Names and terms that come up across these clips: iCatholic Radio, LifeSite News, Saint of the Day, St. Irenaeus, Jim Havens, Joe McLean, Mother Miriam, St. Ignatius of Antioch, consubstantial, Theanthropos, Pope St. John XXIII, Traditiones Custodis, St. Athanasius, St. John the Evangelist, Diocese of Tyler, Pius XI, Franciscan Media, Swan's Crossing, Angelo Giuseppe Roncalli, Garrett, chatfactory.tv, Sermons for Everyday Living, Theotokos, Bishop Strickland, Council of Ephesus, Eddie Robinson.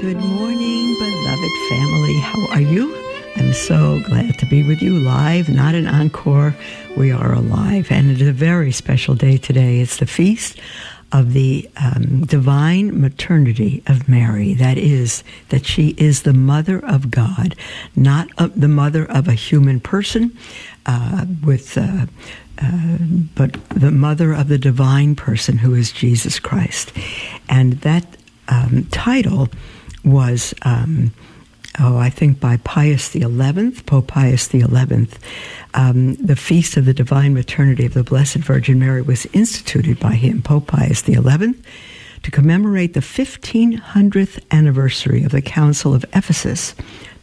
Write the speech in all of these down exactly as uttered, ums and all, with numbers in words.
Good morning, beloved family. How are you? I'm so glad to be with you live, not an encore. We are alive, and it is a very special day today. It's the feast of the um, divine maternity of Mary. That is, that she is the mother of God, not of the mother of a human person, uh, with, uh, uh, but the mother of the divine person who is Jesus Christ. And that um, title was, um, oh, I think by Pius the Eleventh, Pope Pius the Eleventh, um, the Feast of the Divine Maternity of the Blessed Virgin Mary was instituted by him, Pope Pius the Eleventh, to commemorate the fifteen hundredth anniversary of the Council of Ephesus,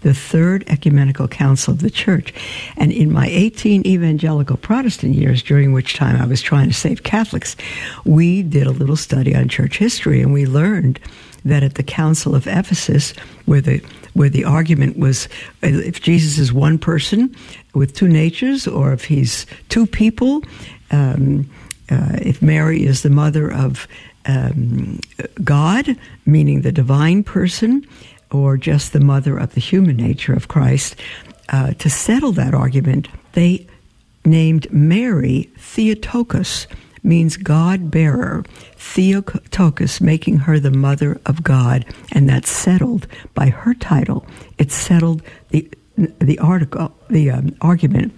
the Third Ecumenical Council of the Church. And in my eighteen evangelical Protestant years, during which time I was trying to save Catholics, we did a little study on church history, and we learned that at the Council of Ephesus, where the where the argument was if Jesus is one person with two natures, or if he's two people, um, uh, if Mary is the mother of um, God, meaning the divine person, or just the mother of the human nature of Christ, uh, to settle that argument, they named Mary Theotokos, means God-bearer, Theotokos, making her the mother of God, and that's settled by her title. It settled the the article, the um, argument.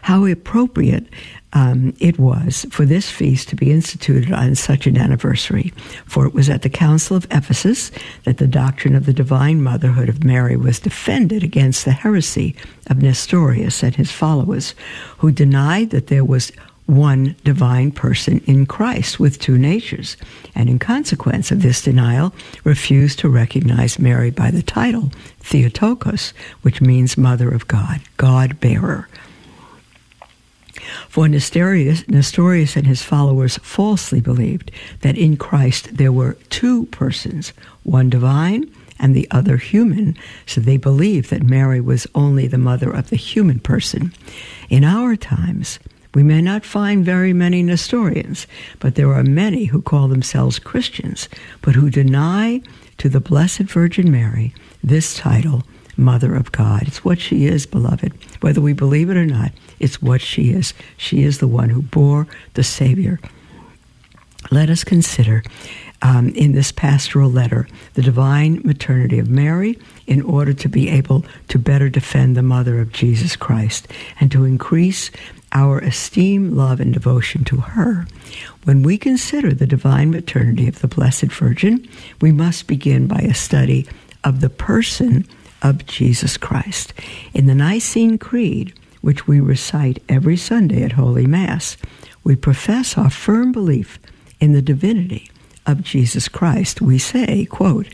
How appropriate um, it was for this feast to be instituted on such an anniversary, for it was at the Council of Ephesus that the doctrine of the divine motherhood of Mary was defended against the heresy of Nestorius and his followers, who denied that there was one divine person in Christ with two natures, and in consequence of this denial, refused to recognize Mary by the title Theotokos, which means Mother of God, God-bearer. For Nestorius, Nestorius and his followers falsely believed that in Christ there were two persons, one divine and the other human, so they believed that Mary was only the mother of the human person. In our times, we may not find very many Nestorians, but there are many who call themselves Christians, but who deny to the Blessed Virgin Mary this title, Mother of God. It's what she is, beloved. Whether we believe it or not, it's what she is. She is the one who bore the Savior. Let us consider um, in this pastoral letter the divine maternity of Mary in order to be able to better defend the mother of Jesus Christ and to increase our esteem, love, and devotion to her. When we consider the divine maternity of the Blessed Virgin, we must begin by a study of the person of Jesus Christ. In the Nicene Creed, which we recite every Sunday at Holy Mass, we profess our firm belief in the divinity of Jesus Christ. We say, quote,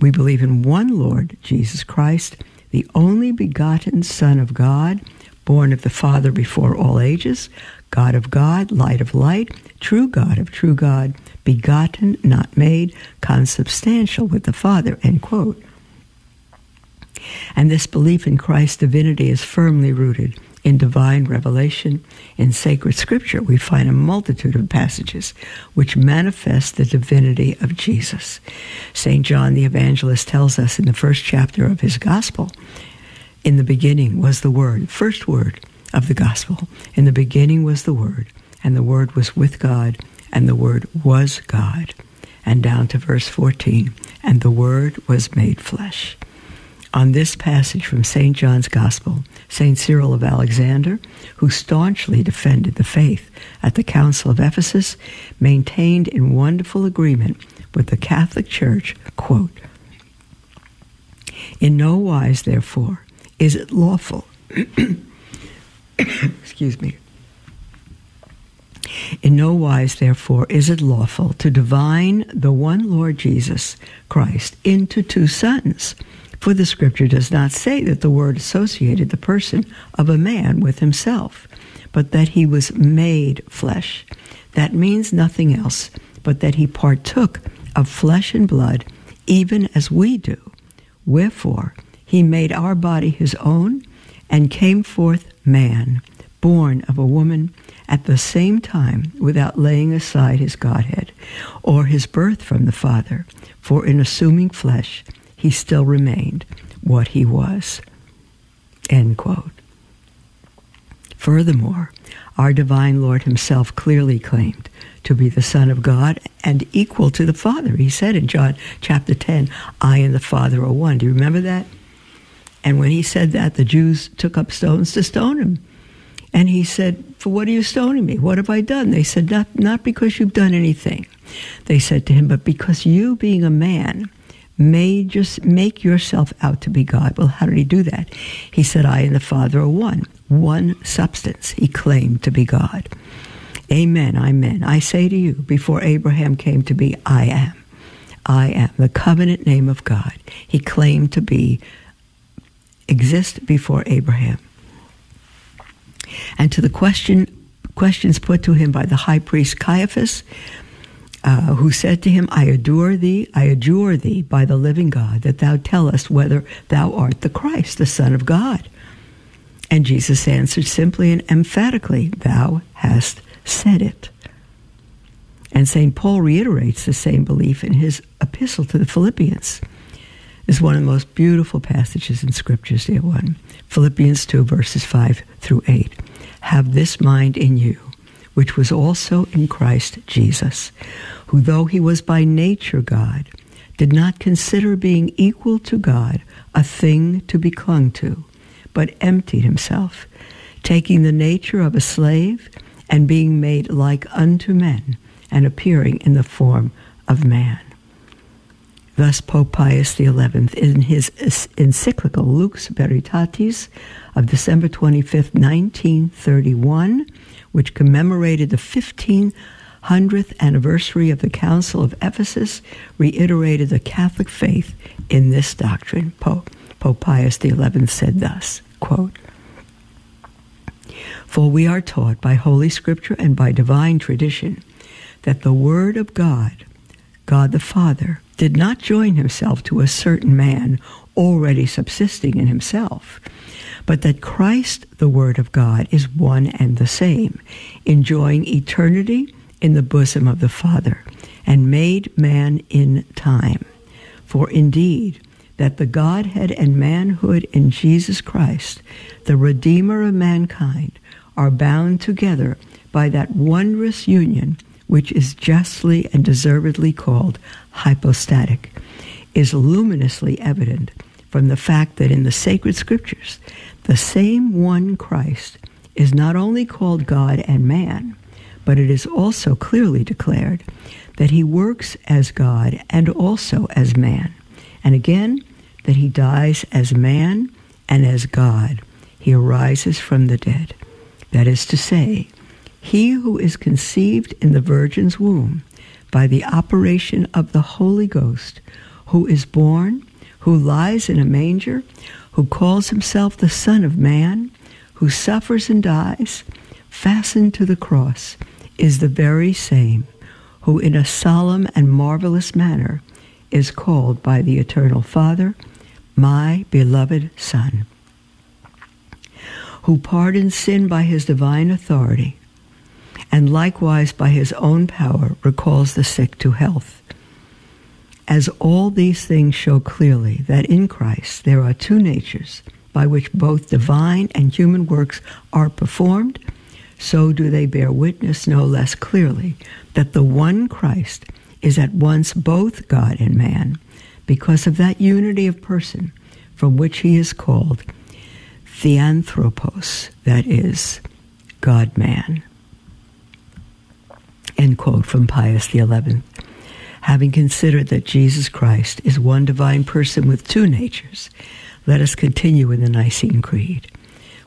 "We believe in one Lord, Jesus Christ, the only begotten Son of God, born of the Father before all ages, God of God, light of light, true God of true God, begotten, not made, consubstantial with the Father," end quote. And this belief in Christ's divinity is firmly rooted in divine revelation. In sacred scripture, we find a multitude of passages which manifest the divinity of Jesus. Saint John the Evangelist tells us in the first chapter of his gospel, "In the beginning was the Word," first word of the gospel. "In the beginning was the Word, and the Word was with God, and the Word was God." And down to verse fourteen, "And the Word was made flesh." On this passage from Saint John's Gospel, Saint Cyril of Alexandria, who staunchly defended the faith at the Council of Ephesus, maintained in wonderful agreement with the Catholic Church, quote, "In no wise, therefore, is it lawful," excuse me, In no wise, therefore, is it lawful to divine the one Lord Jesus Christ into two sons, for the Scripture does not say that the Word associated the person of a man with himself, but that he was made flesh. That means nothing else, but that he partook of flesh and blood, even as we do. Wherefore, he made our body his own, and came forth man, born of a woman, at the same time without laying aside his Godhead, or his birth from the Father, for in assuming flesh he still remained what he was." End quote. Furthermore, our divine Lord himself clearly claimed to be the Son of God and equal to the Father. He said in John chapter ten, "I and the Father are one." Do you remember that? And when he said that, the Jews took up stones to stone him. And he said, "For what are you stoning me? What have I done?" They said, not, not because you've done anything," they said to him, "but because you, being a man, may just make yourself out to be God." Well, how did he do that? He said, "I and the Father are one." One substance, he claimed to be God. Amen, amen. I say to you, before Abraham came to be, I am. I am, the covenant name of God. He claimed to be, exist before Abraham. And to the question, questions put to him by the high priest Caiaphas, Uh, who said to him, "I adjure thee, I adjure thee by the living God, that thou tell us whether thou art the Christ, the Son of God." And Jesus answered simply and emphatically, "Thou hast said it." And Saint Paul reiterates the same belief in his epistle to the Philippians. This is one of the most beautiful passages in Scriptures, dear one. Philippians two, verses five through eight. "Have this mind in you, which was also in Christ Jesus, who, though he was by nature God, did not consider being equal to God a thing to be clung to, but emptied himself, taking the nature of a slave, and being made like unto men, and appearing in the form of man." Thus Pope Pius the eleventh, in his encyclical Lux Veritatis of December twenty-fifth, nineteen thirty-one, which commemorated the fifteen hundredth anniversary of the Council of Ephesus, reiterated the Catholic faith in this doctrine. Pope, Pope Pius the eleventh said thus, quote, "For we are taught by Holy Scripture and by divine tradition that the Word of God, God the Father, did not join himself to a certain man already subsisting in himself, but that Christ, the Word of God, is one and the same, enjoying eternity in the bosom of the Father, and made man in time. For indeed, that the Godhead and manhood in Jesus Christ, the Redeemer of mankind, are bound together by that wondrous union which is justly and deservedly called hypostatic, is luminously evident from the fact that in the sacred Scriptures, the same one Christ is not only called God and man, but it is also clearly declared that he works as God and also as man, and again, that he dies as man and as God. He arises from the dead. That is to say, he who is conceived in the Virgin's womb by the operation of the Holy Ghost, who is born, who lies in a manger, who calls himself the Son of Man, who suffers and dies, fastened to the cross, is the very same, who in a solemn and marvelous manner is called by the Eternal Father, my beloved Son, who pardons sin by his divine authority, and likewise by his own power recalls the sick to health. As all these things show clearly that in Christ there are two natures by which both divine and human works are performed, so do they bear witness no less clearly that the one Christ is at once both God and man, because of that unity of person from which he is called Theanthropos, that is, God-man." End quote from Pius the eleventh. "Having considered that Jesus Christ is one divine person with two natures, let us continue in the Nicene Creed.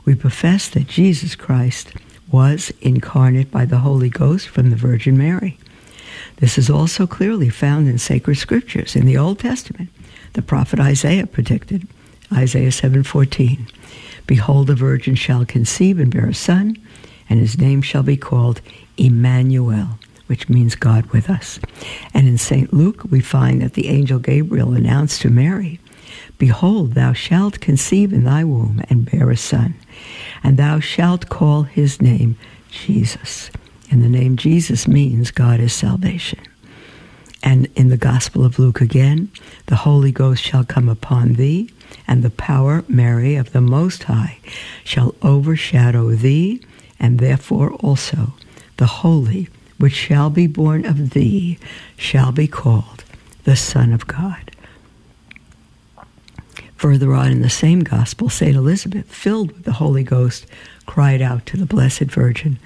We profess that Jesus Christ was incarnate by the Holy Ghost from the Virgin Mary. This is also clearly found in sacred scriptures. In the Old Testament, the prophet Isaiah predicted, Isaiah seven fourteen, "Behold, the virgin shall conceive and bear a son, and his name shall be called Emmanuel," which means God with us. And in Saint Luke, we find that the angel Gabriel announced to Mary, "Behold, thou shalt conceive in thy womb and bear a son, and thou shalt call his name Jesus." And the name Jesus means God is salvation. And in the Gospel of Luke again, "The Holy Ghost shall come upon thee, and the power, Mary, of the Most High shall overshadow thee, and therefore also the Holy, which shall be born of thee, shall be called the Son of God." Further on in the same Gospel, Saint Elizabeth, filled with the Holy Ghost, cried out to the Blessed Virgin,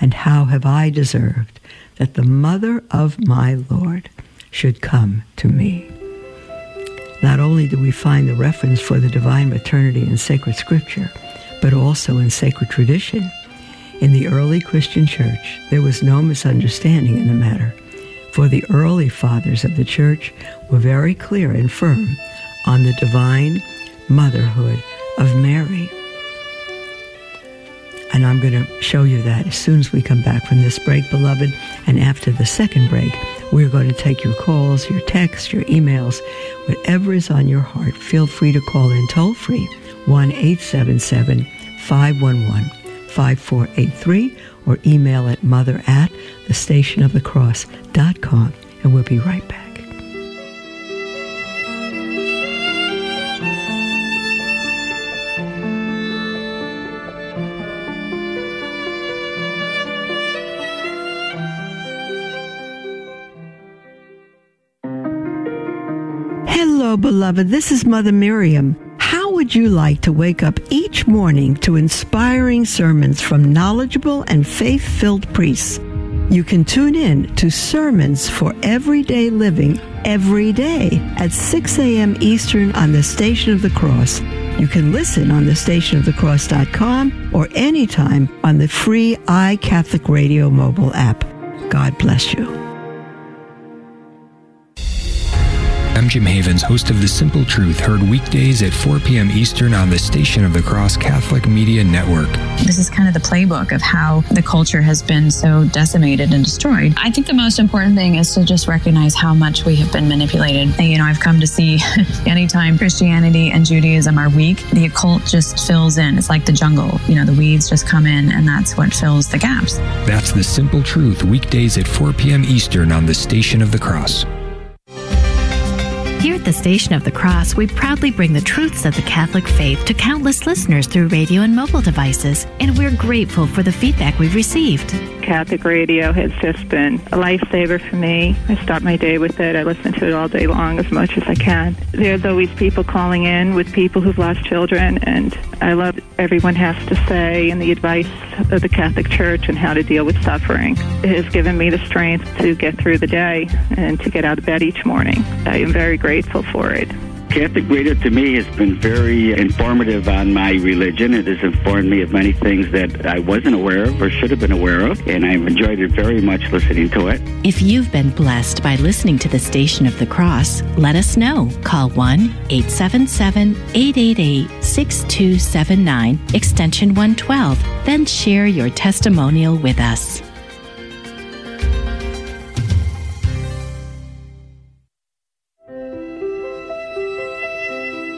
"And how have I deserved that the mother of my Lord should come to me?" Not only do we find the reference for the divine maternity in sacred scripture, but also in sacred tradition. In the early Christian church, there was no misunderstanding in the matter, for the early fathers of the church were very clear and firm on the divine motherhood of Mary. And I'm going to show you that as soon as we come back from this break, beloved. And after the second break, we're going to take your calls, your texts, your emails, whatever is on your heart. Feel free to call in toll-free, one eight seven seven, five one one, five four eight three, or email at mother at the station of the cross dot com, and we'll be right back. Hello, beloved. This is Mother Miriam. Would you like to wake up each morning to inspiring sermons from knowledgeable and faith-filled priests? You can tune in to Sermons for Everyday Living every day at six a.m. Eastern on the Station of the Cross. You can listen on the station of the cross dot com or anytime on the free iCatholic Radio mobile app. God bless you. I'm Jim Havens, host of The Simple Truth, heard weekdays at four p.m. Eastern on the Station of the Cross Catholic Media Network. This is kind of the playbook of how the culture has been so decimated and destroyed. I think the most important thing is to just recognize how much we have been manipulated. And, you know, I've come to see anytime Christianity and Judaism are weak, the occult just fills in. It's like the jungle. You know, the weeds just come in, and that's what fills the gaps. That's The Simple Truth, weekdays at four p.m. Eastern on the Station of the Cross. Here at the Station of the Cross, we proudly bring the truths of the Catholic faith to countless listeners through radio and mobile devices, and we're grateful for the feedback we've received. Catholic Radio has just been a lifesaver for me. I start my day with it. I listen to it all day long as much as I can. There's always people calling in with people who've lost children, and I love what everyone has to say and the advice of the Catholic Church and how to deal with suffering. It has given me the strength to get through the day and to get out of bed each morning. I am very grateful. Grateful for it. Catholic Radio to me has been very informative on my religion. It has informed me of many things that I wasn't aware of or should have been aware of, and I've enjoyed it very much listening to it. If you've been blessed by listening to the Station of the Cross, let us know. Call one eight seven seven, eight eight eight, six two seven nine, extension one twelve. Then share your testimonial with us.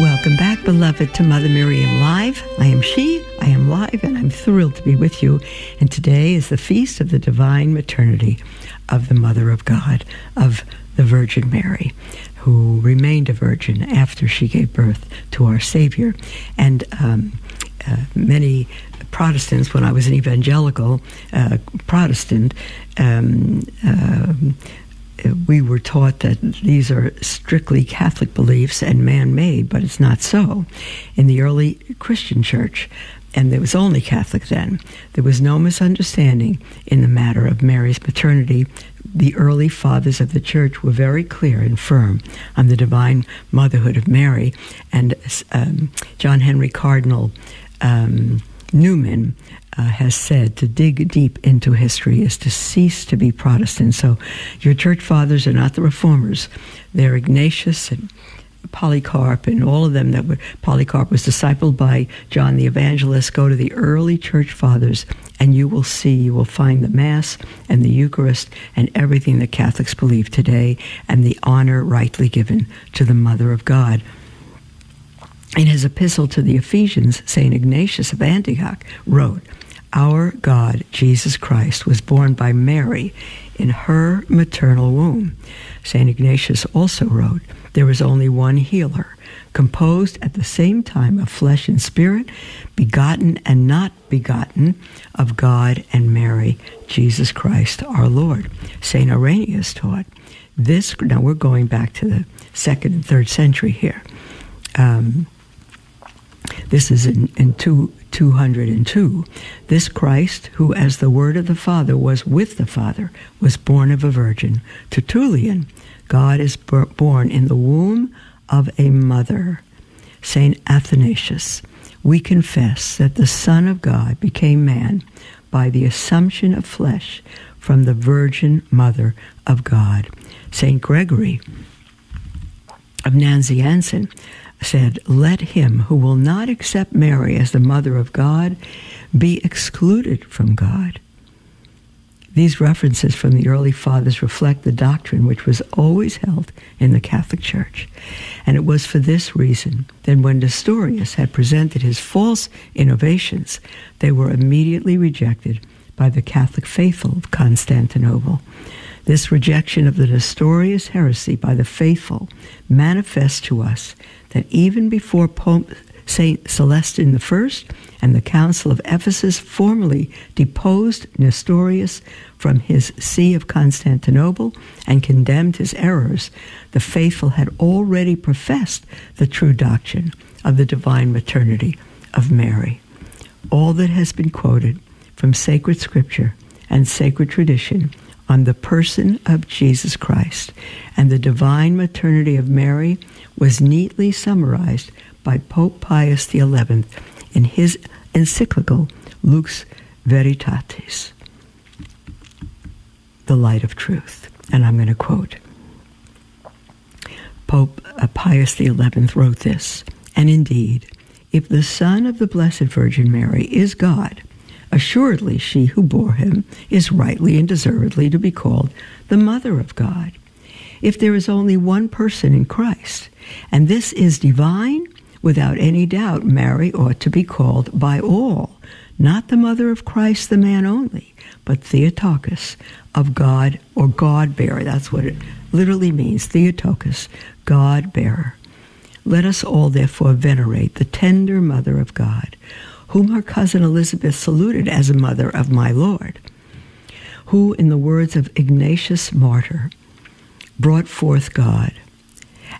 Welcome back, beloved, to Mother Miriam Live. I am she, I am live, and I'm thrilled to be with you. And today is the Feast of the Divine Maternity of the Mother of God, of the Virgin Mary, who remained a virgin after she gave birth to our Savior. And um, uh, many Protestants, when I was an evangelical uh, Protestant, um, uh, we were taught that these are strictly Catholic beliefs and man-made, but it's not so. In the early Christian church, and there was only Catholic then, there was no misunderstanding in the matter of Mary's maternity. The early fathers of the church were very clear and firm on the divine motherhood of Mary, and um, John Henry Cardinal um, Newman uh, has said, to dig deep into history is to cease to be Protestant. So your church fathers are not the reformers. They're Ignatius and Polycarp, and all of them that were, Polycarp was discipled by John the Evangelist. Go to the early church fathers and you will see, you will find the Mass and the Eucharist and everything that Catholics believe today, and the honor rightly given to the Mother of God. In his epistle to the Ephesians, Saint Ignatius of Antioch wrote, "Our God, Jesus Christ, was born by Mary in her maternal womb." Saint Ignatius also wrote, "There is only one healer, composed at the same time of flesh and spirit, begotten and not begotten, of God and Mary, Jesus Christ our Lord." Saint Irenaeus taught this. Now we're going back to the second and third century here. Um, this is in, in two, two hundred two. "This Christ, who as the word of the Father was with the Father, was born of a virgin." Tertullian, "God is born in the womb of a mother." Saint Athanasius, "We confess that the Son of God became man by the assumption of flesh from the Virgin Mother of God." Saint Gregory of Nazianzus said, "Let him who will not accept Mary as the Mother of God be excluded from God." These references from the early fathers reflect the doctrine which was always held in the Catholic Church. And it was for this reason that when Nestorius had presented his false innovations, they were immediately rejected by the Catholic faithful of Constantinople. This rejection of the Nestorius heresy by the faithful manifests to us that even before Pope Saint Celestine I and the Council of Ephesus formally deposed Nestorius from his see of Constantinople and condemned his errors, the faithful had already professed the true doctrine of the divine maternity of Mary. All that has been quoted from sacred scripture and sacred tradition on the person of Jesus Christ and the divine maternity of Mary was neatly summarized by Pope Pius the eleventh in his encyclical Lux Veritatis, The Light of Truth. And I'm going to quote. Pope uh, Pius the eleventh wrote this, "And indeed, if the Son of the Blessed Virgin Mary is God, assuredly she who bore him is rightly and deservedly to be called the Mother of God. If there is only one person in Christ, and this is divine, without any doubt Mary ought to be called by all, not the mother of Christ the man only, but Theotokos, of God, or God-bearer." That's what it literally means, Theotokos, God-bearer. "Let us all therefore venerate the tender Mother of God, whom her cousin Elizabeth saluted as a mother of my Lord, who, in the words of Ignatius Martyr, brought forth God,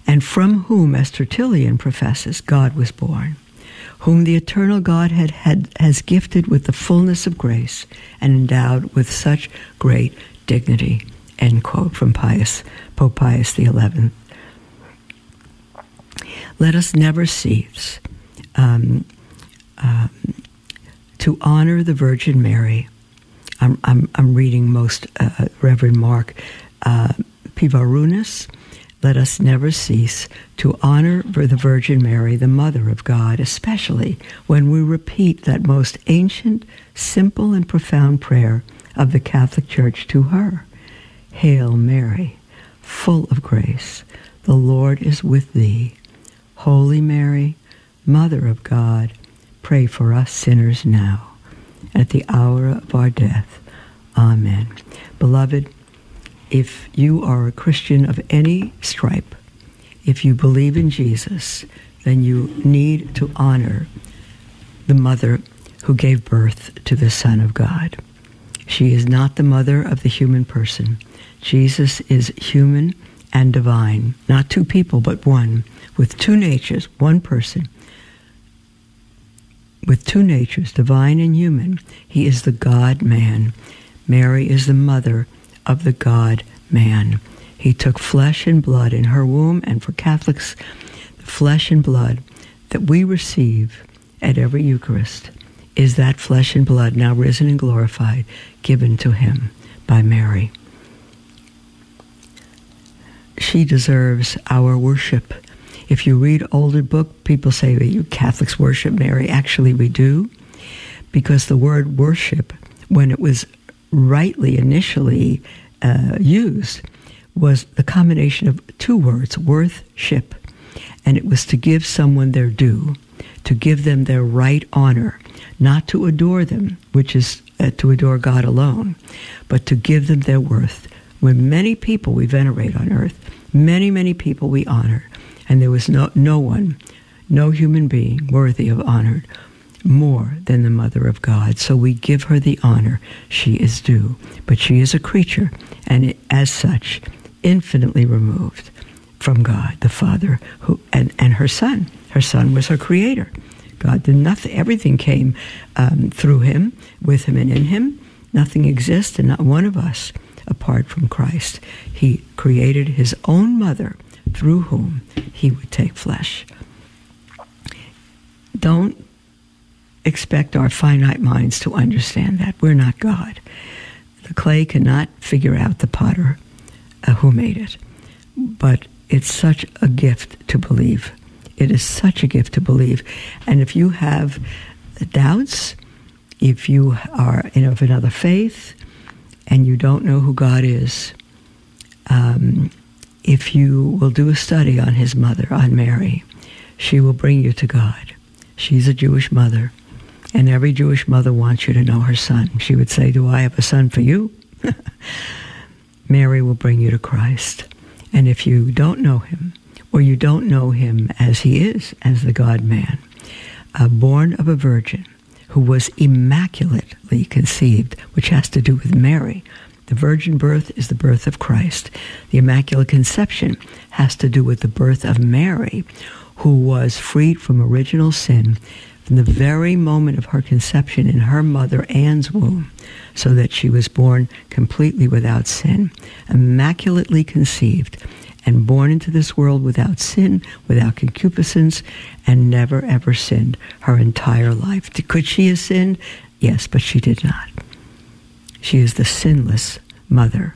and from whom, as Tertullian professes, God was born, whom the eternal Godhead had, has gifted with the fullness of grace and endowed with such great dignity," end quote, from Pius, Pope Pius the eleventh. Let us never cease um, um, to honor the Virgin Mary. I'm, I'm, I'm reading most uh, Reverend Mark uh, Pivarunas. Let us never cease to honor the Virgin Mary, the Mother of God, especially when we repeat that most ancient, simple, and profound prayer of the Catholic Church to her. "Hail Mary, full of grace, the Lord is with thee. Holy Mary, Mother of God, pray for us sinners now, at the hour of our death. Amen." Beloved, if you are a Christian of any stripe, if you believe in Jesus, then you need to honor the mother who gave birth to the Son of God. She is not the mother of the human person. Jesus is human and divine. Not two people, but one. With two natures, one person. With two natures, divine and human. He is the God-man. Mary is the mother of the God-man. He took flesh and blood in her womb, and for Catholics, the flesh and blood that we receive at every Eucharist is that flesh and blood, now risen and glorified, given to him by Mary. She deserves our worship. If you read older book, people say that you Catholics worship Mary. Actually, we do, because the word worship, when it was rightly initially uh, used, was the combination of two words, worth-ship, and it was to give someone their due, to give them their right honor, not to adore them, which is uh, to adore God alone, but to give them their worth. When many people we venerate on earth, many, many people we honor, and there was no, no one, no human being worthy of honor more than the Mother of God. So we give her the honor she is due. But she is a creature, and as such, infinitely removed from God, the Father, who and, and her Son. Her Son was her creator. God did nothing. Everything came um, through him, with him, and in him. Nothing exists, and not one of us, apart from Christ. He created his own mother, through whom he would take flesh. Don't expect our finite minds to understand that. We're not God. The clay cannot figure out the potter uh, who made it. But it's such a gift to believe. It is such a gift to believe. And if you have doubts, if you are you know, of another faith, and you don't know who God is, um, if you will do a study on his mother, on Mary, she will bring you to God. She's a Jewish mother, and every Jewish mother wants you to know her son. She would say, do I have a son for you? Mary will bring you to Christ. And if you don't know him, or you don't know him as he is, as the God-man, uh, born of a virgin who was immaculately conceived, which has to do with Mary. The virgin birth is the birth of Christ. The Immaculate Conception has to do with the birth of Mary, who was freed from original sin from the very moment of her conception in her mother Anne's womb, so that she was born completely without sin, immaculately conceived, and born into this world without sin, without concupiscence, and never ever sinned her entire life. Could she have sinned? Yes, but she did not. She is the sinless mother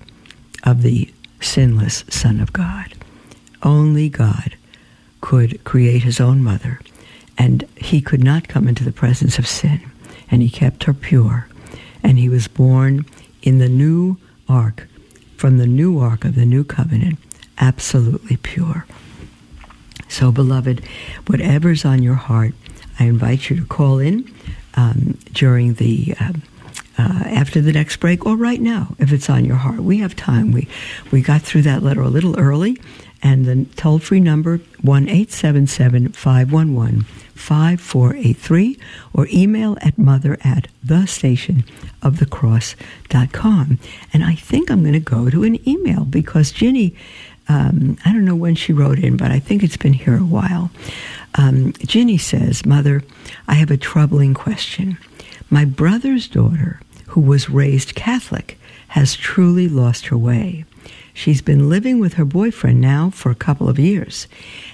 of the sinless Son of God. Only God could create his own mother, and he could not come into the presence of sin, and he kept her pure, and he was born in the new ark, from the new ark of the new covenant, absolutely pure. So, beloved, whatever's on your heart, I invite you to call in um, during the... Uh, Uh, after the next break, or right now, if it's on your heart. We have time. We we got through that letter a little early, and the toll-free number, one eight seven seven, five one one, five four eight three, or email at mother at the station of the cross dot com. And I think I'm going to go to an email, because Ginny, um, I don't know when she wrote in, but I think it's been here a while. Um, Ginny says, Mother, I have a troubling question. My brother's daughter, who was raised Catholic, has truly lost her way. She's been living with her boyfriend now for a couple of years,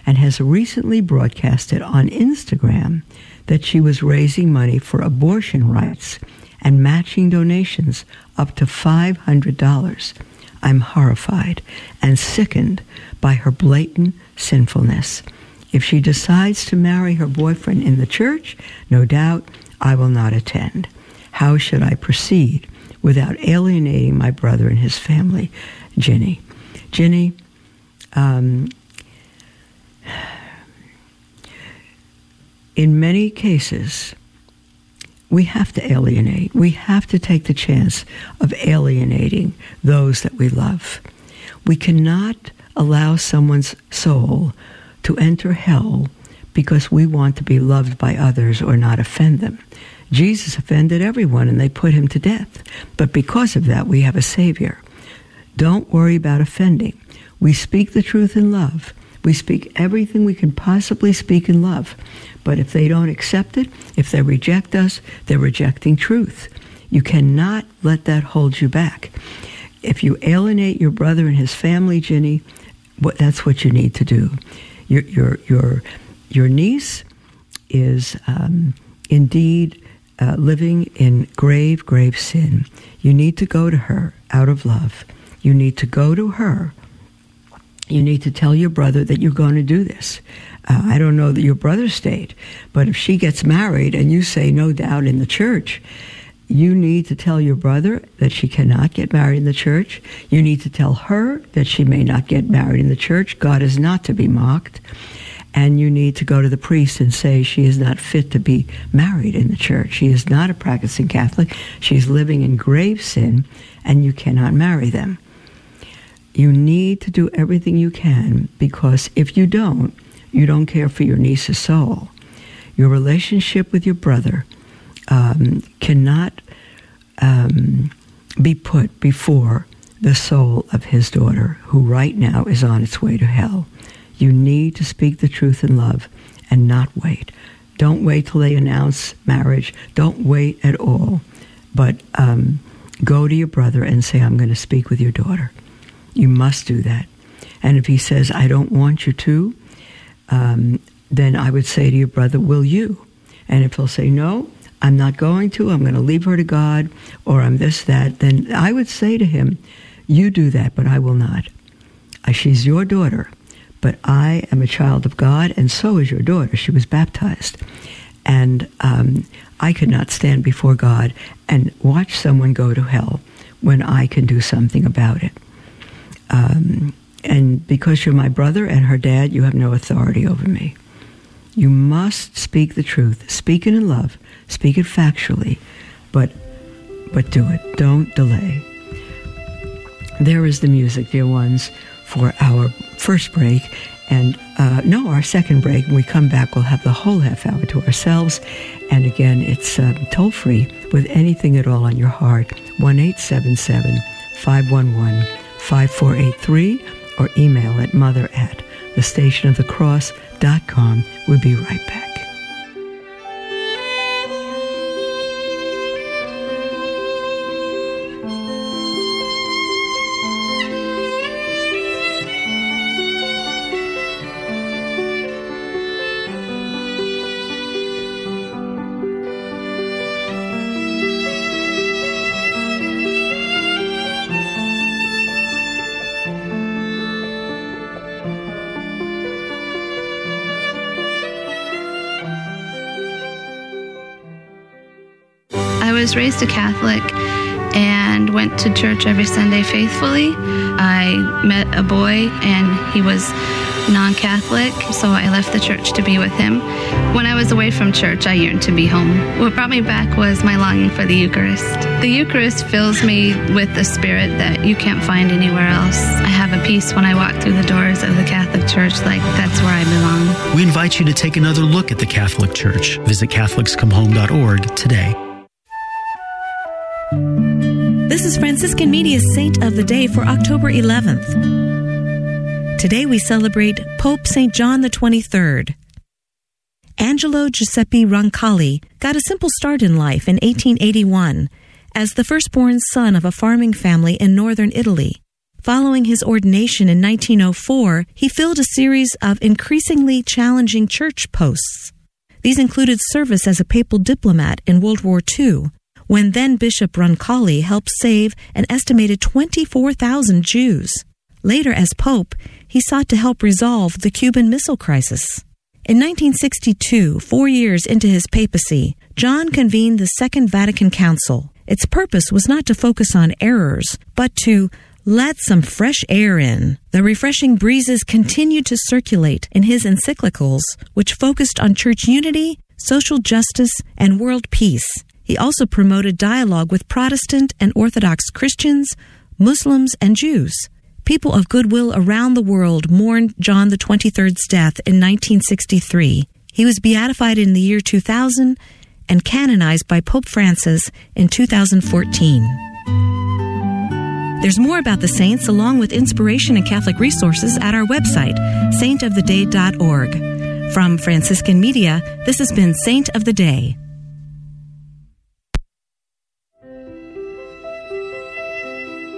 and has recently broadcasted on Instagram that she was raising money for abortion rights and matching donations up to five hundred dollars. I'm horrified and sickened by her blatant sinfulness. If she decides to marry her boyfriend in the church, no doubt I will not attend. How should I proceed without alienating my brother and his family? Ginny. Ginny, um, in many cases, we have to alienate. We have to take the chance of alienating those that we love. We cannot allow someone's soul to enter hell because we want to be loved by others or not offend them. Jesus offended everyone and they put him to death. But because of that, we have a Savior. Don't worry about offending. We speak the truth in love. We speak everything we can possibly speak in love. But if they don't accept it, if they reject us, they're rejecting truth. You cannot let that hold you back. If you alienate your brother and his family, Ginny, that's what you need to do. Your your your, your niece is um, indeed uh, living in grave, grave sin. You need to go to her out of love. You need to go to her. You need to tell your brother that you're going to do this. Uh, I don't know that your brother stayed, but if she gets married and you say no doubt in the church, you need to tell your brother that she cannot get married in the church. You need to tell her that she may not get married in the church. God is not to be mocked. And you need to go to the priest and say she is not fit to be married in the church. She is not a practicing Catholic. She is living in grave sin, and you cannot marry them. You need to do everything you can, because if you don't, you don't care for your niece's soul. Your relationship with your brother Um, cannot um, be put before the soul of his daughter, who right now is on its way to hell. You need to speak the truth in love and not wait. Don't wait till they announce marriage. Don't wait at all. But um, go to your brother and say, I'm going to speak with your daughter. You must do that. And if he says, I don't want you to, um, then I would say to your brother, will you? And if he'll say no, I'm not going to, I'm going to leave her to God, or I'm this, that, then I would say to him, you do that, but I will not. She's your daughter, but I am a child of God, and so is your daughter. She was baptized. And um, I could not stand before God and watch someone go to hell when I can do something about it. Um, and because you're my brother and her dad, you have no authority over me. You must speak the truth. Speak it in love. Speak it factually. But but do it. Don't delay. There is the music, dear ones, for our first break. And, uh, no, our second break. When we come back, we'll have the whole half hour to ourselves. And, again, it's uh, toll-free with anything at all on your heart. one eight seven seven, five one one, five four eight three or email at mother at the Station of the Cross. Dot com. We'll be right back. I was raised a Catholic and went to church every Sunday faithfully. I met a boy and he was non-Catholic, so I left the church to be with him. When I was away from church, I yearned to be home. What brought me back was my longing for the Eucharist. The Eucharist fills me with the spirit that you can't find anywhere else. I have a peace when I walk through the doors of the Catholic Church, like that's where I belong. We invite you to take another look at the Catholic Church. Visit Catholics Come Home dot org today. This is Franciscan Media's Saint of the Day for October eleventh. Today we celebrate Pope Saint John the twenty-third. Angelo Giuseppe Roncalli got a simple start in life in eighteen eighty-one as the firstborn son of a farming family in northern Italy. Following his ordination in nineteen oh four, he filled a series of increasingly challenging church posts. These included service as a papal diplomat in World War Two, when then-Bishop Roncalli helped save an estimated twenty-four thousand Jews. Later, as Pope, he sought to help resolve the Cuban Missile Crisis. In nineteen sixty-two, four years into his papacy, John convened the Second Vatican Council. Its purpose was not to focus on errors, but to let some fresh air in. The refreshing breezes continued to circulate in his encyclicals, which focused on church unity, social justice, and world peace. He also promoted dialogue with Protestant and Orthodox Christians, Muslims, and Jews. People of goodwill around the world mourned John the twenty-third's death in nineteen sixty-three. He was beatified in the year two thousand and canonized by Pope Francis in two thousand fourteen. There's more about the saints along with inspiration and Catholic resources at our website, saint of the day dot org. From Franciscan Media, this has been Saint of the Day.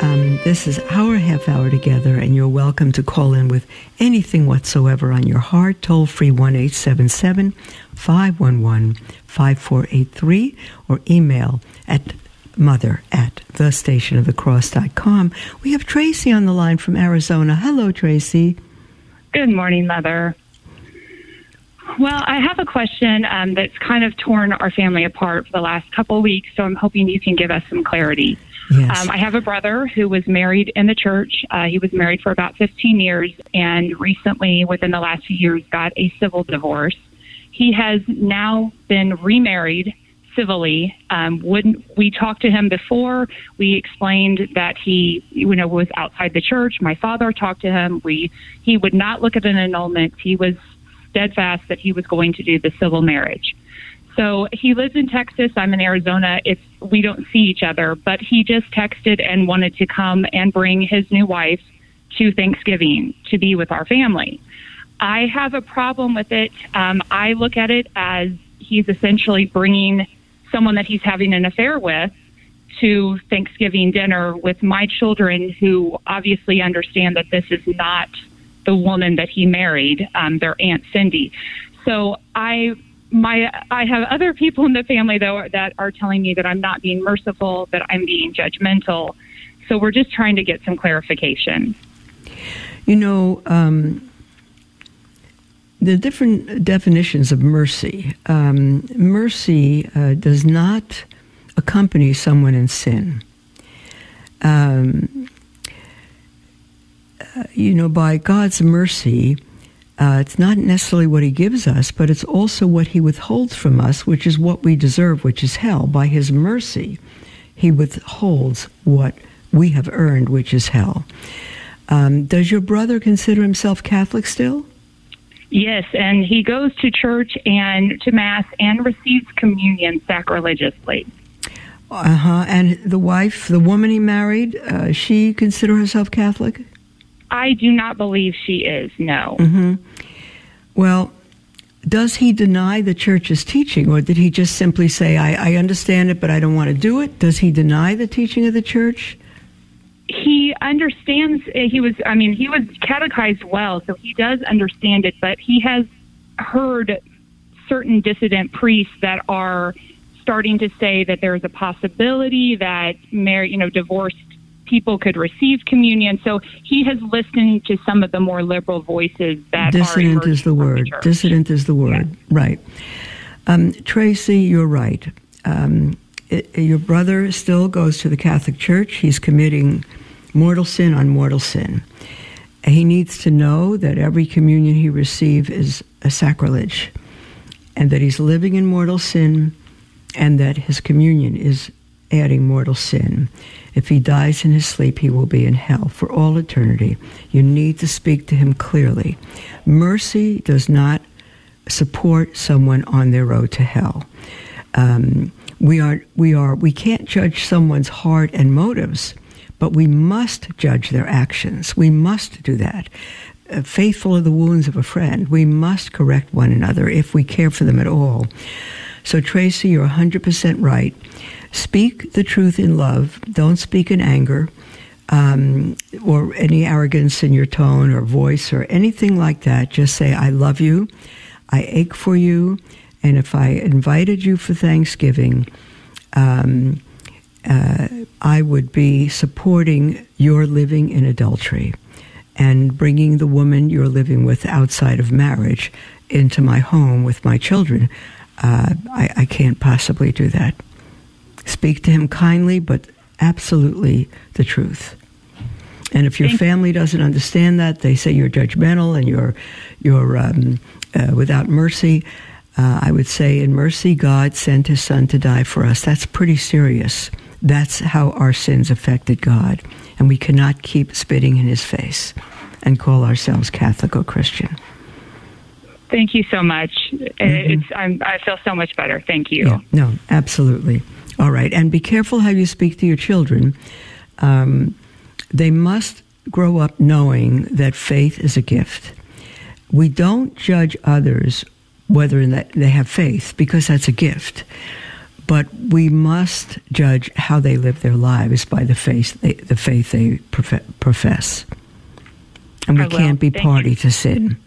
Um, this is our half hour together, and you're welcome to call in with anything whatsoever on your heart. Toll free one eight seven seven, five one one, five four eight three or email at mother at the station of the cross dot com. We have Tracy on the line from Arizona. Hello, Tracy. Good morning, Mother. Well, I have a question um, that's kind of torn our family apart for the last couple weeks, so I'm hoping you can give us some clarity. Yes. Um, I have a brother who was married in the church. Uh, he was married for about fifteen years and recently, within the last few years, got a civil divorce. He has now been remarried civilly. Um, when we talked to him before, we explained that he, you know, was outside the church. My father talked to him. We He would not look at an annulment. He was steadfast that he was going to do the civil marriage. So he lives in Texas. I'm in Arizona. It's we don't see each other, but he just texted and wanted to come and bring his new wife to Thanksgiving to be with our family. I have a problem with it. Um, I look at it as he's essentially bringing someone that he's having an affair with to Thanksgiving dinner with my children, who obviously understand that this is not the woman that he married, um, their Aunt Cindy. So I... My, I have other people in the family, though, that are telling me that I'm not being merciful, that I'm being judgmental. So we're just trying to get some clarification. You know, um, the different definitions of mercy. Um, mercy uh, does not accompany someone in sin. Um, uh, you know, by God's mercy... Uh, it's not necessarily what he gives us, but it's also what he withholds from us, which is what we deserve, which is hell. By his mercy, he withholds what we have earned, which is hell. Um, does your brother consider himself Catholic still? Yes, and he goes to church and to Mass and receives communion sacrilegiously. Uh-huh. And the wife, the woman he married, uh, she consider herself Catholic? I do not believe she is, no. Mm-hmm. Well, does he deny the church's teaching, or did he just simply say, I, I understand it, but I don't want to do it? Does he deny the teaching of the church? He understands, he was, I mean, he was catechized well, so he does understand it, but he has heard certain dissident priests that are starting to say that there is a possibility that, married, you know, divorced people could receive communion, so he has listened to some of the more liberal voices that dissident are is the word. The dissident is the word, yeah. Right? Um, Tracy, you're right. Um, it, your brother still goes to the Catholic Church. He's committing mortal sin on mortal sin. He needs to know that every communion he receives is a sacrilege, and that he's living in mortal sin, and that his communion is adding mortal sin. If he dies in his sleep, he will be in hell for all eternity. You need to speak to him clearly. Mercy does not support someone on their road to hell. Um, we are, we are, we can't judge someone's heart and motives, but we must judge their actions. We must do that. Uh, faithful are the wounds of a friend. We must correct one another if we care for them at all. So, Tracy, you're one hundred percent right. Speak the truth in love. Don't speak in anger um, or any arrogance in your tone or voice or anything like that. Just say, I love you. I ache for you. And if I invited you for Thanksgiving, um, uh, I would be supporting your living in adultery and bringing the woman you're living with outside of marriage into my home with my children. Uh, I, I can't possibly do that. Speak to him kindly, but absolutely the truth. And if your family doesn't understand that, they say you're judgmental and you're you're um, uh, without mercy. Uh, I would say, in mercy, God sent his son to die for us. That's pretty serious. That's how our sins affected God. And we cannot keep spitting in his face and call ourselves Catholic or Christian. Thank you so much. Mm-hmm. It's, I'm, I feel so much better. Thank you. Yeah, no, absolutely. All right. And be careful how you speak to your children. Um, they must grow up knowing that faith is a gift. We don't judge others whether they have faith, because that's a gift. But we must judge how they live their lives by the faith they, the faith they profess. And we can't be party to sin.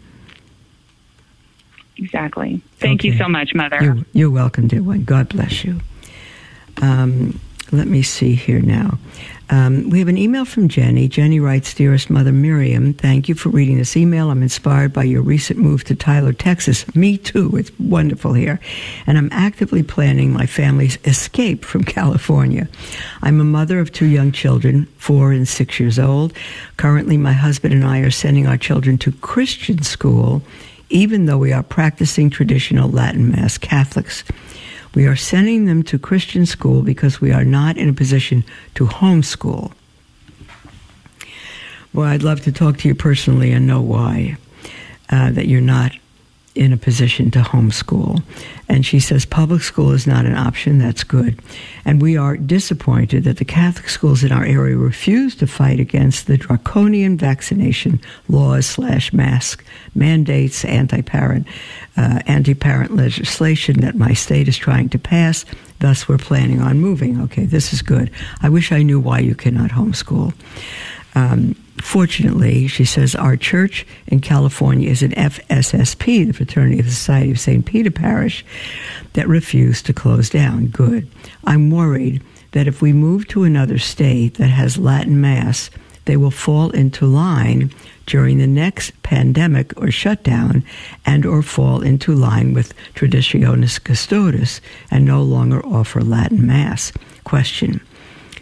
Exactly. Thank you so much, Mother. You're, you're welcome, dear one. God bless you. Um, let me see here now. Um, we have an email from Jenny. Jenny writes, "Dearest Mother Miriam, thank you for reading this email. I'm inspired by your recent move to Tyler, Texas." Me too. It's wonderful here. "And I'm actively planning my family's escape from California. I'm a mother of two young children, four and six years old. Currently, my husband and I are sending our children to Christian school, even though we are practicing traditional Latin Mass Catholics. We are sending them to Christian school because we are not in a position to homeschool." Well, I'd love to talk to you personally and know why, uh, that you're not in a position to homeschool. And she says, "Public school is not an option." That's good. "And we are disappointed that the Catholic schools in our area refuse to fight against the draconian vaccination laws slash mask mandates, anti-parent, uh, anti-parent legislation that my state is trying to pass. Thus, we're planning on moving." Okay, this is good. "I wish I knew why you cannot homeschool. Um, Fortunately," she says, "our church in California is an F S S P, the Fraternity of the Society of Saint Peter Parish, that refused to close down." Good. "I'm worried that if we move to another state that has Latin Mass, they will fall into line during the next pandemic or shutdown and or fall into line with Traditiones Custodis and no longer offer Latin Mass. Question: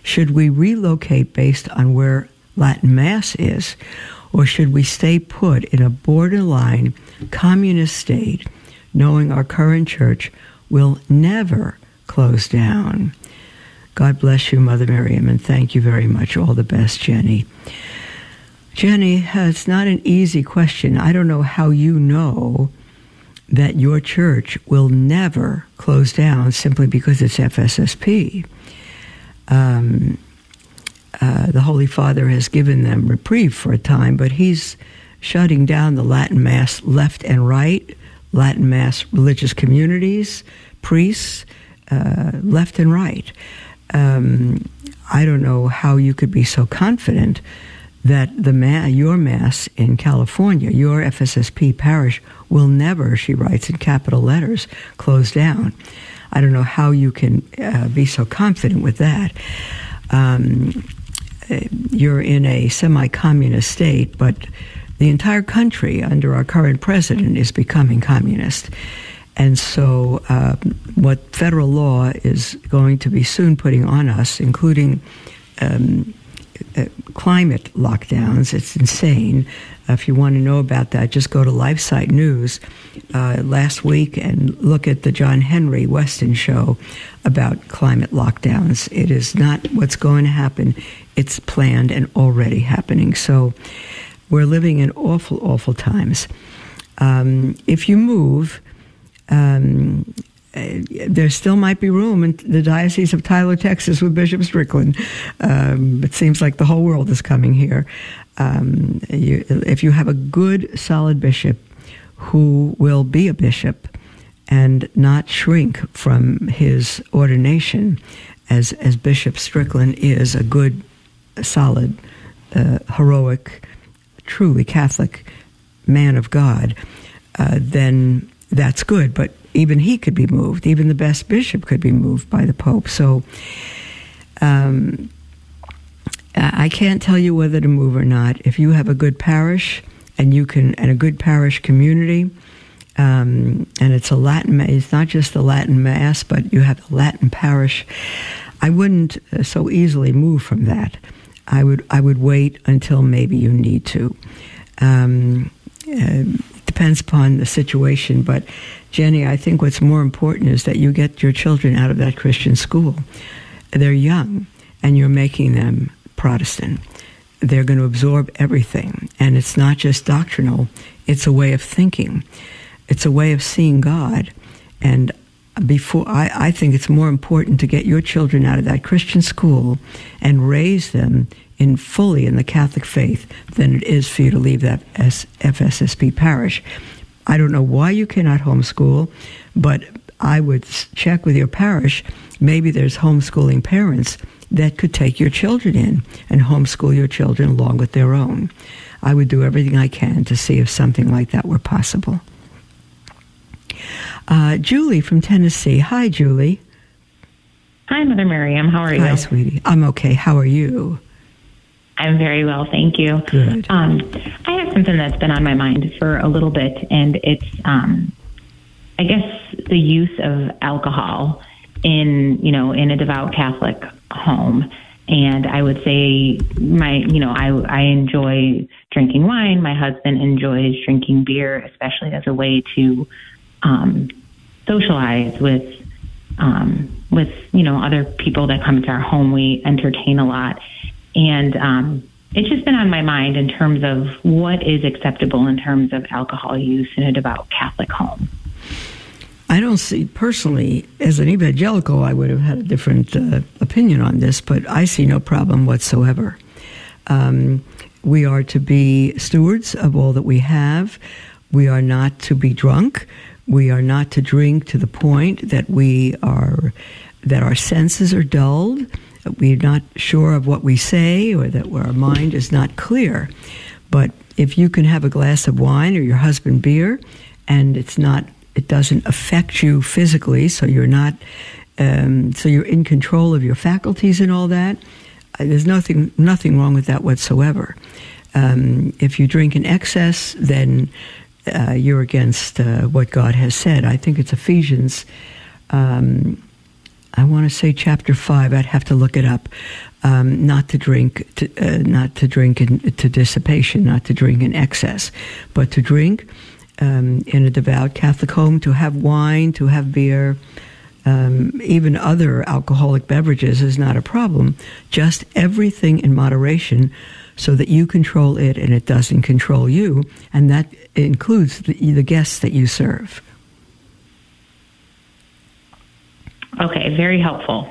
should we relocate based on where Latin Mass is, or should we stay put in a borderline communist state, knowing our current church will never close down?" God bless you, Mother Miriam, and thank you very much. All the best, Jenny. Jenny, it's not an easy question. I don't know how you know that your church will never close down simply because it's F S S P. Um... Uh, the Holy Father has given them reprieve for a time, but he's shutting down the Latin Mass left and right, Latin Mass religious communities, priests, uh, left and right. Um, I don't know how you could be so confident that the ma- your Mass in California, your F S S P parish, will never, she writes in capital letters, close down. I don't know how you can uh, be so confident with that. Um, You're in a semi-communist state, but the entire country under our current president is becoming communist. And so uh, what federal law is going to be soon putting on us, including um, uh, climate lockdowns, it's insane. Uh, if you want to know about that, just go to LifeSite News uh, last week and look at the John Henry Weston show about climate lockdowns. It is not what's going to happen. It's planned and already happening. So we're living in awful, awful times. Um, if you move, um, there still might be room in the Diocese of Tyler, Texas with Bishop Strickland. Um, it seems like the whole world is coming here. Um, you, if you have a good, solid bishop who will be a bishop and not shrink from his ordination, as as Bishop Strickland is, a good, solid, uh, heroic, truly Catholic man of God, uh, then that's good. But even he could be moved. Even the best bishop could be moved by the Pope. So um, I can't tell you whether to move or not. If you have a good parish and you can, and a good parish community, um, and it's a Latin, it's not just the Latin Mass, but you have a Latin parish. I wouldn't so easily move from that. I would I would wait until maybe you need to. Um, uh, it depends upon the situation, but Jenny, I think what's more important is that you get your children out of that Christian school. They're young, and you're making them Protestant. They're going to absorb everything, and it's not just doctrinal, it's a way of thinking. It's a way of seeing God, and before I, I think it's more important to get your children out of that Christian school and raise them in fully in the Catholic faith than it is for you to leave that F S S P parish. I don't know why you cannot homeschool, but I would check with your parish. Maybe there's homeschooling parents that could take your children in and homeschool your children along with their own. I would do everything I can to see if something like that were possible. Uh, Julie from Tennessee. Hi, Julie. Hi, Mother Miriam. How are you? Hi, sweetie. I'm okay. How are you? I'm very well, thank you. Good. Um, I have something that's been on my mind for a little bit, and it's, um, I guess, the use of alcohol in, you know, in a devout Catholic home. And I would say my, you know, I, I enjoy drinking wine. My husband enjoys drinking beer, especially as a way to Um, socialize with, um, with, you know, other people that come to our home. We entertain a lot. And um, it's just been on my mind in terms of what is acceptable in terms of alcohol use in a devout Catholic home. I don't see, personally, as an evangelical, I would have had a different uh, opinion on this, but I see no problem whatsoever. Um, we are to be stewards of all that we have. We are not to be drunk. We are not to drink to the point that we are, that our senses are dulled, that we're not sure of what we say, or that our mind is not clear. But if you can have a glass of wine or your husband beer, and it's not, it doesn't affect you physically, so you're not, um, so you're in control of your faculties and all that. There's nothing, nothing wrong with that whatsoever. Um, if you drink in excess, then Uh, you're against uh, what God has said. I think it's Ephesians, um, I want to say chapter five, I'd have to look it up, um, not to drink, to, uh, not to drink in, to dissipation, not to drink in excess, but to drink um, in a devout Catholic home, to have wine, to have beer, um, even other alcoholic beverages is not a problem, just everything in moderation, so that you control it and it doesn't control you, and that includes the, the guests that you serve. Okay, very helpful.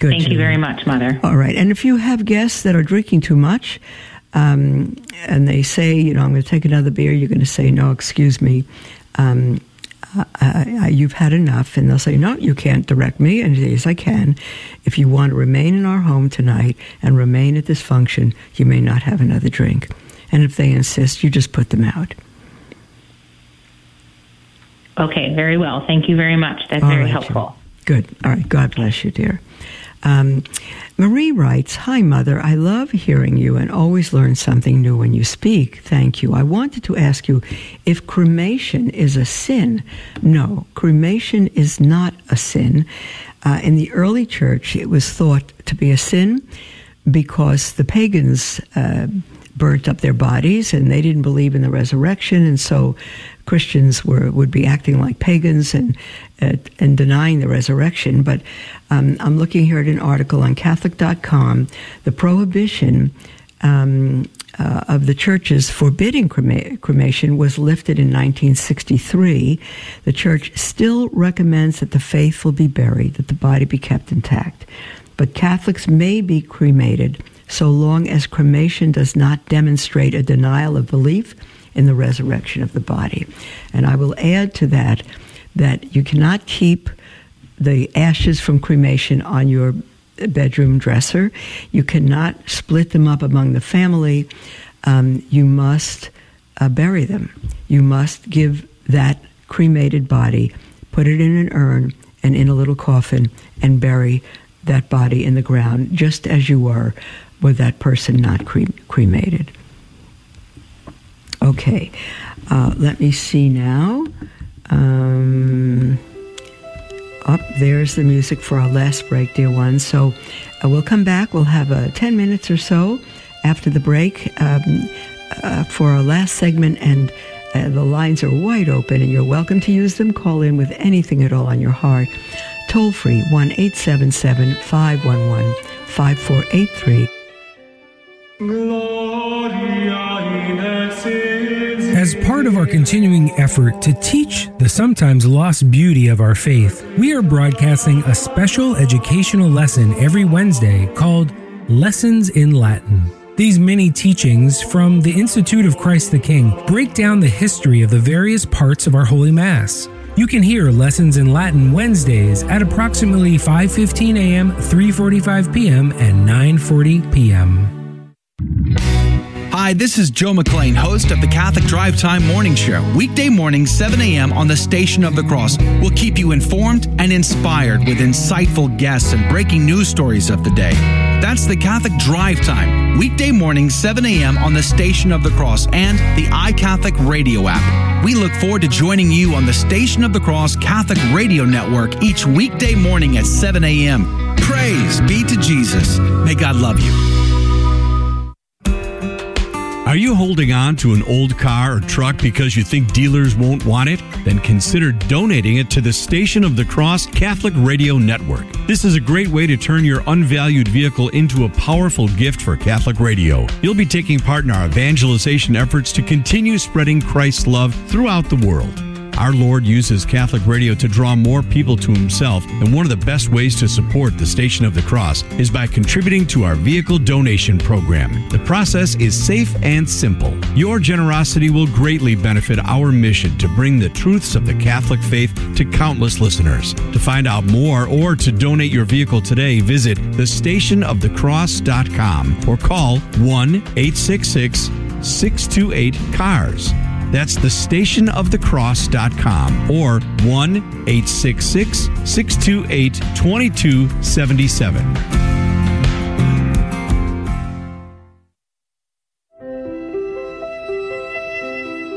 Good. Thank you very much, Mother. All right, and if you have guests that are drinking too much, um, and they say, you know, I'm going to take another beer, you're going to say, no, excuse me, um, I, I, I, you've had enough, and they'll say, no, you can't direct me, and yes, I can. If you want to remain in our home tonight and remain at this function, you may not have another drink. And if they insist, you just put them out. Okay, very well. Thank you very much. That's all very right, helpful. Good. All right. God bless you, dear. Um, Marie writes, Hi, Mother. I love hearing you and always learn something new when you speak. Thank you. I wanted to ask you if cremation is a sin. No, cremation is not a sin. Uh, in the early church, it was thought to be a sin because the pagans uh, burnt up their bodies and they didn't believe in the resurrection, and so Christians were would be acting like pagans and uh, and denying the resurrection. But um, I'm looking here at an article on Catholic dot com, the prohibition um, uh, of the churches forbidding crema- cremation was lifted in nineteen sixty-three. The church still recommends that the faithful be buried, that the body be kept intact, but Catholics may be cremated so long as cremation does not demonstrate a denial of belief in the resurrection of the body. And I will add to that that you cannot keep the ashes from cremation on your bedroom dresser. You cannot split them up among the family. Um, you must uh, bury them. You must give that cremated body, put it in an urn and in a little coffin, and bury that body in the ground, just as you were with that person not crem- cremated. Okay, uh, let me see now. Um, Oh, there's the music for our last break, dear ones. So uh, we'll come back. We'll have uh, ten minutes or so after the break um, uh, for our last segment, and uh, the lines are wide open, and you're welcome to use them. Call in with anything at all on your heart. Toll free, one eight seven seven, five one one, five four eight three. As part of our continuing effort to teach the sometimes lost beauty of our faith, we are broadcasting a special educational lesson every Wednesday called Lessons in Latin. These mini teachings from the Institute of Christ the King break down the history of the various parts of our Holy Mass. You can hear Lessons in Latin Wednesdays at approximately five fifteen a.m., three forty-five p.m., and nine forty p.m. Hi, this is Joe McLean, host of the Catholic Drive Time Morning Show. Weekday mornings, seven a.m. on the Station of the Cross. We'll keep you informed and inspired with insightful guests and breaking news stories of the day. That's the Catholic Drive Time. Weekday mornings, seven a.m. on the Station of the Cross and the iCatholic Radio app. We look forward to joining you on the Station of the Cross Catholic Radio Network each weekday morning at seven a.m. Praise be to Jesus. May God love you. Are you holding on to an old car or truck because you think dealers won't want it? Then consider donating it to the Station of the Cross Catholic Radio Network. This is a great way to turn your unvalued vehicle into a powerful gift for Catholic Radio. You'll be taking part in our evangelization efforts to continue spreading Christ's love throughout the world. Our Lord uses Catholic Radio to draw more people to Himself, and one of the best ways to support the Station of the Cross is by contributing to our vehicle donation program. The process is safe and simple. Your generosity will greatly benefit our mission to bring the truths of the Catholic faith to countless listeners. To find out more or to donate your vehicle today, visit the station of the cross dot com or call one eight six six, six two eight, C A R S. That's the station of the cross dot com or one eight six six, six two eight, two two seven seven.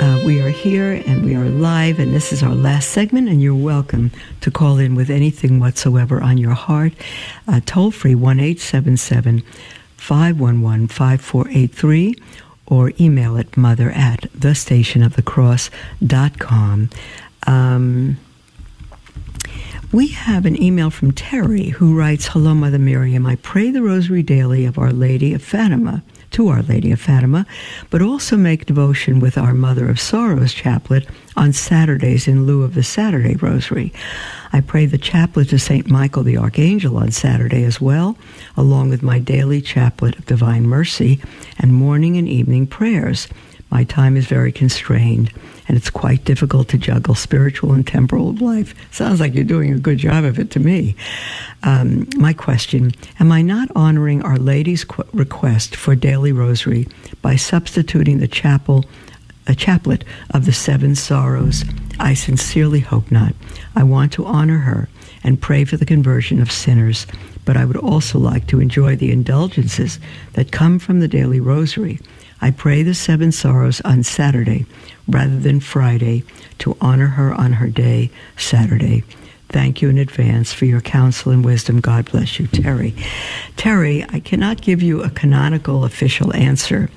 Uh, we are here and we are live, and this is our last segment, and you're welcome to call in with anything whatsoever on your heart. Uh, toll free, one eight seven seven, five one one, five four eight three, or email at mother at the station of the cross dot com. Um, we have an email from Terry, who writes, "Hello, Mother Miriam. I pray the Rosary daily of Our Lady of Fatima. to Our Lady of Fatima, but also make devotion with our Mother of Sorrows chaplet on Saturdays in lieu of the Saturday Rosary. I pray the chaplet to Saint Michael the Archangel on Saturday as well, along with my daily chaplet of Divine Mercy and morning and evening prayers. My time is very constrained, and it's quite difficult to juggle spiritual and temporal life." Sounds like you're doing a good job of it to me. Um, my question, am I not honoring Our Lady's qu- request for daily rosary by substituting the chapel, a chaplet of the Seven Sorrows? I sincerely hope not. I want to honor her and pray for the conversion of sinners, but I would also like to enjoy the indulgences that come from the daily rosary. I pray the Seven Sorrows on Saturday rather than Friday to honor her on her day, Saturday. Thank you in advance for your counsel and wisdom. God bless you, Terry. Terry, I cannot give you a canonical official answer.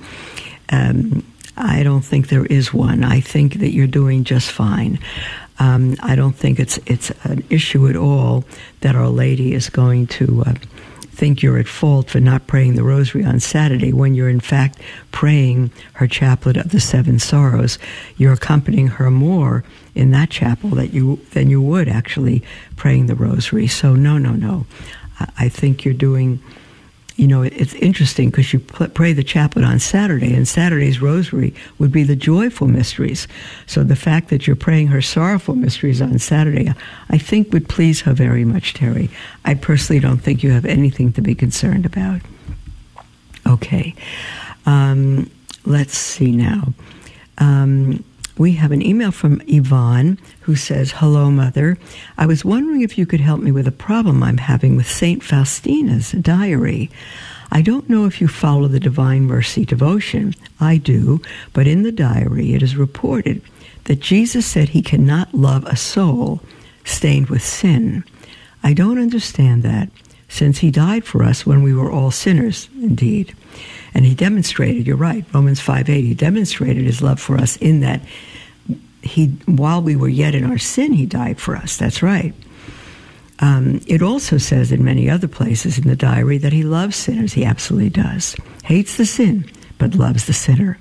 Um, I don't think there is one. I think that you're doing just fine. Um, I don't think it's it's an issue at all that Our Lady is going to... Uh, think you're at fault for not praying the rosary on Saturday when you're in fact praying her chaplet of the Seven Sorrows. You're accompanying her more in that chapel that you than you would actually praying the rosary. So no, no, no. I think you're doing you know, it, it's interesting because you pray the chaplet on Saturday, and Saturday's rosary would be the joyful mysteries. So the fact that you're praying her sorrowful mysteries on Saturday, I think would please her very much, Terry. I personally don't think you have anything to be concerned about. Okay. Um, let's see now. Um, we have an email from Yvonne who says, "Hello, Mother. I was wondering if you could help me with a problem I'm having with Saint Faustina's diary. I don't know if you follow the Divine Mercy devotion. I do, but in the diary it is reported that Jesus said he cannot love a soul stained with sin. I don't understand that, since he died for us when we were all sinners, indeed. And he demonstrated, you're right, Romans five eight, he demonstrated his love for us in that he, while we were yet in our sin, he died for us. That's right. Um, it also says in many other places in the diary that he loves sinners. He absolutely does. Hates the sin, but loves the sinner.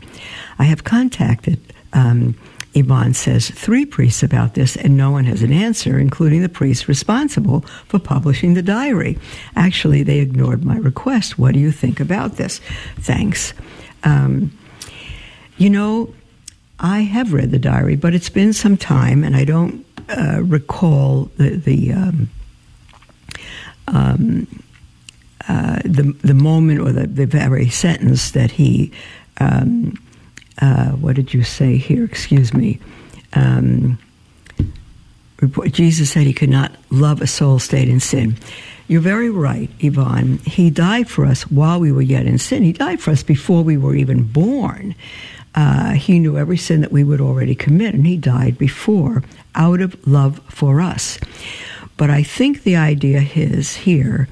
I have contacted, um, Yvonne says, three priests about this, and no one has an answer, including the priest responsible for publishing the diary. Actually, they ignored my request. What do you think about this? Thanks." Um, you know, I have read the diary, but it's been some time, and I don't uh, recall the the, um, um, uh, the the moment or the, the very sentence that he... Um, Uh, what did you say here? Excuse me. Um, report, Jesus said he could not love a soul stayed in sin. You're very right, Yvonne. He died for us while we were yet in sin. He died for us before we were even born. Uh, he knew every sin that we would already commit, and he died before out of love for us. But I think the idea is here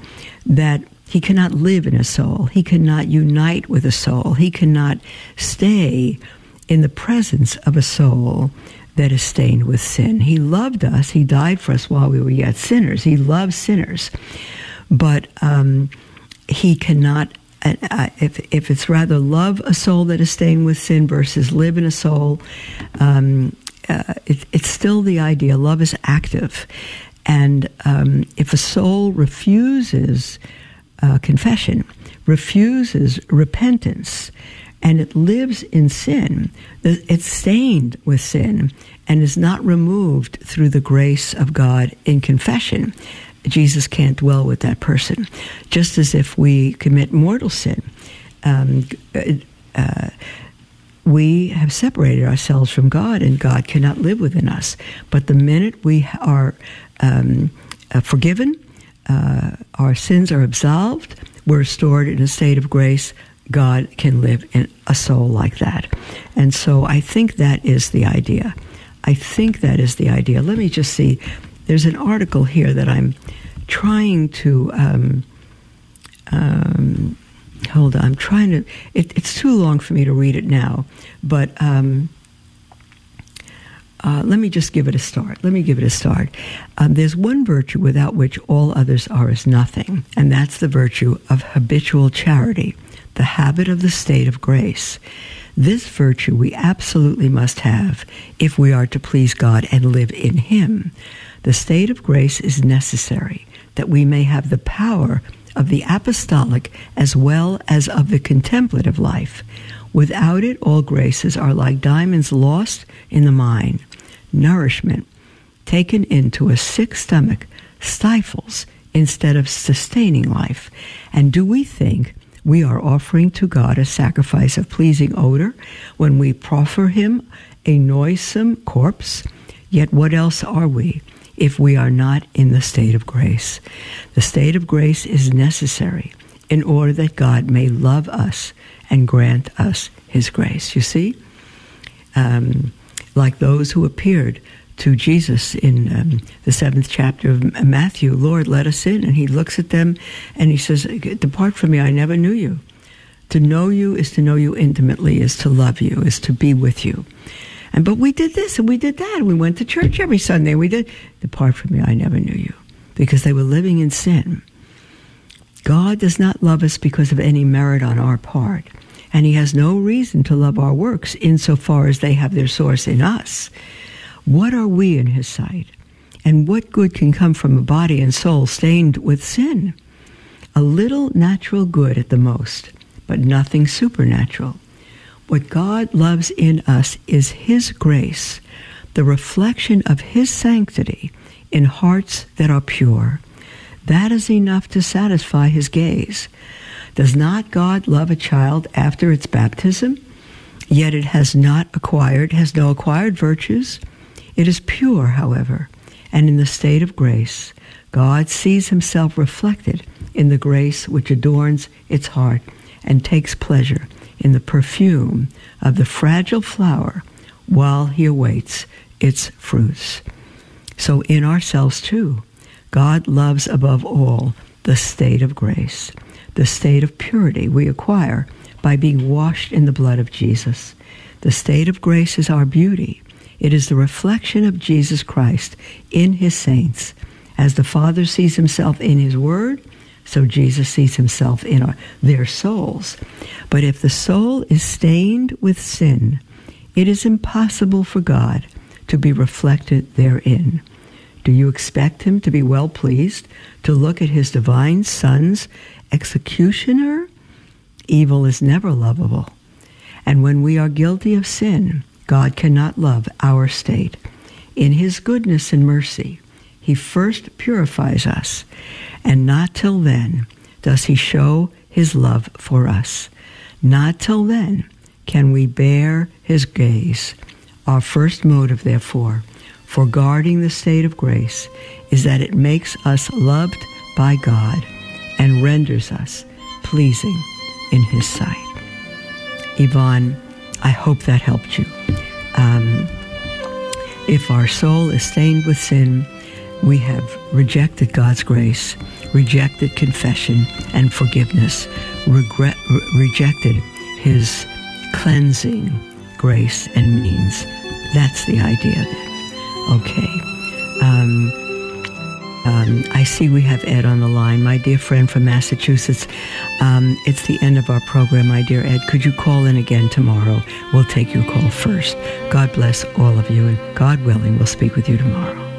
that he cannot live in a soul. He cannot unite with a soul. He cannot stay in the presence of a soul that is stained with sin. He loved us. He died for us while we were yet sinners. He loves sinners. But um, he cannot, uh, if, if it's rather love a soul that is stained with sin versus live in a soul, um, uh, it, it's still the idea. Love is active. And um, if a soul refuses Uh, confession, refuses repentance, and it lives in sin, it's stained with sin, and is not removed through the grace of God in confession, Jesus can't dwell with that person. Just as if we commit mortal sin, um, uh, we have separated ourselves from God, and God cannot live within us. But the minute we are um, uh, forgiven, Uh, our sins are absolved, we're restored in a state of grace, God can live in a soul like that. And so I think that is the idea. I think that is the idea. Let me just see. There's an article here that I'm trying to... Um, um, hold on. I'm trying to... It, it's too long for me to read it now, but... Um, Uh, let me just give it a start. Let me give it a start. Um, there's one virtue without which all others are as nothing, and that's the virtue of habitual charity, the habit of the state of grace. This virtue we absolutely must have if we are to please God and live in Him. The state of grace is necessary that we may have the power of the apostolic as well as of the contemplative life. Without it, all graces are like diamonds lost in the mine. Nourishment, taken into a sick stomach, stifles instead of sustaining life. And do we think we are offering to God a sacrifice of pleasing odor when we proffer Him a noisome corpse? Yet what else are we if we are not in the state of grace? The state of grace is necessary in order that God may love us and grant us His grace. You see? Um, like those who appeared to Jesus in um, the seventh chapter of Matthew, "Lord, let us in." And He looks at them and He says, "Depart from me, I never knew you." To know you is to know you intimately, is to love you, is to be with you. And but we did this and we did that. And we went to church every Sunday. We did, "Depart from me, I never knew you." Because they were living in sin. God does not love us because of any merit on our part, and He has no reason to love our works insofar as they have their source in us. What are we in His sight? And what good can come from a body and soul stained with sin? a little natural good at the most, but nothing supernatural. What God loves in us is His grace, the reflection of His sanctity in hearts that are pure. That is enough to satisfy His gaze. Does not God love a child after its baptism? Yet it has not acquired, has no acquired virtues. It is pure, however, and in the state of grace. God sees Himself reflected in the grace which adorns its heart and takes pleasure in the perfume of the fragile flower while He awaits its fruits. So in ourselves, too, God loves above all the state of grace, the state of purity we acquire by being washed in the blood of Jesus. The state of grace is our beauty. It is the reflection of Jesus Christ in His saints. As the Father sees Himself in His Word, so Jesus sees Himself in our, their souls. But if the soul is stained with sin, it is impossible for God to be reflected therein. Do you expect Him to be well pleased to look at His divine Son's executioner? Evil is never lovable. And when we are guilty of sin, God cannot love our state. In His goodness and mercy, He first purifies us, and not till then does He show His love for us. Not till then can we bear His gaze. Our first motive, therefore, for guarding the state of grace is that it makes us loved by God and renders us pleasing in His sight. Yvonne, I hope that helped you. Um, if our soul is stained with sin, we have rejected God's grace, rejected confession and forgiveness, regret, re- rejected His cleansing grace and means. That's the idea then. Okay. Um, um, I see we have Ed on the line, my dear friend from Massachusetts. Um, it's the end of our program, my dear Ed. Could you call in again tomorrow? We'll take your call first. God bless all of you, and God willing, we'll speak with you tomorrow.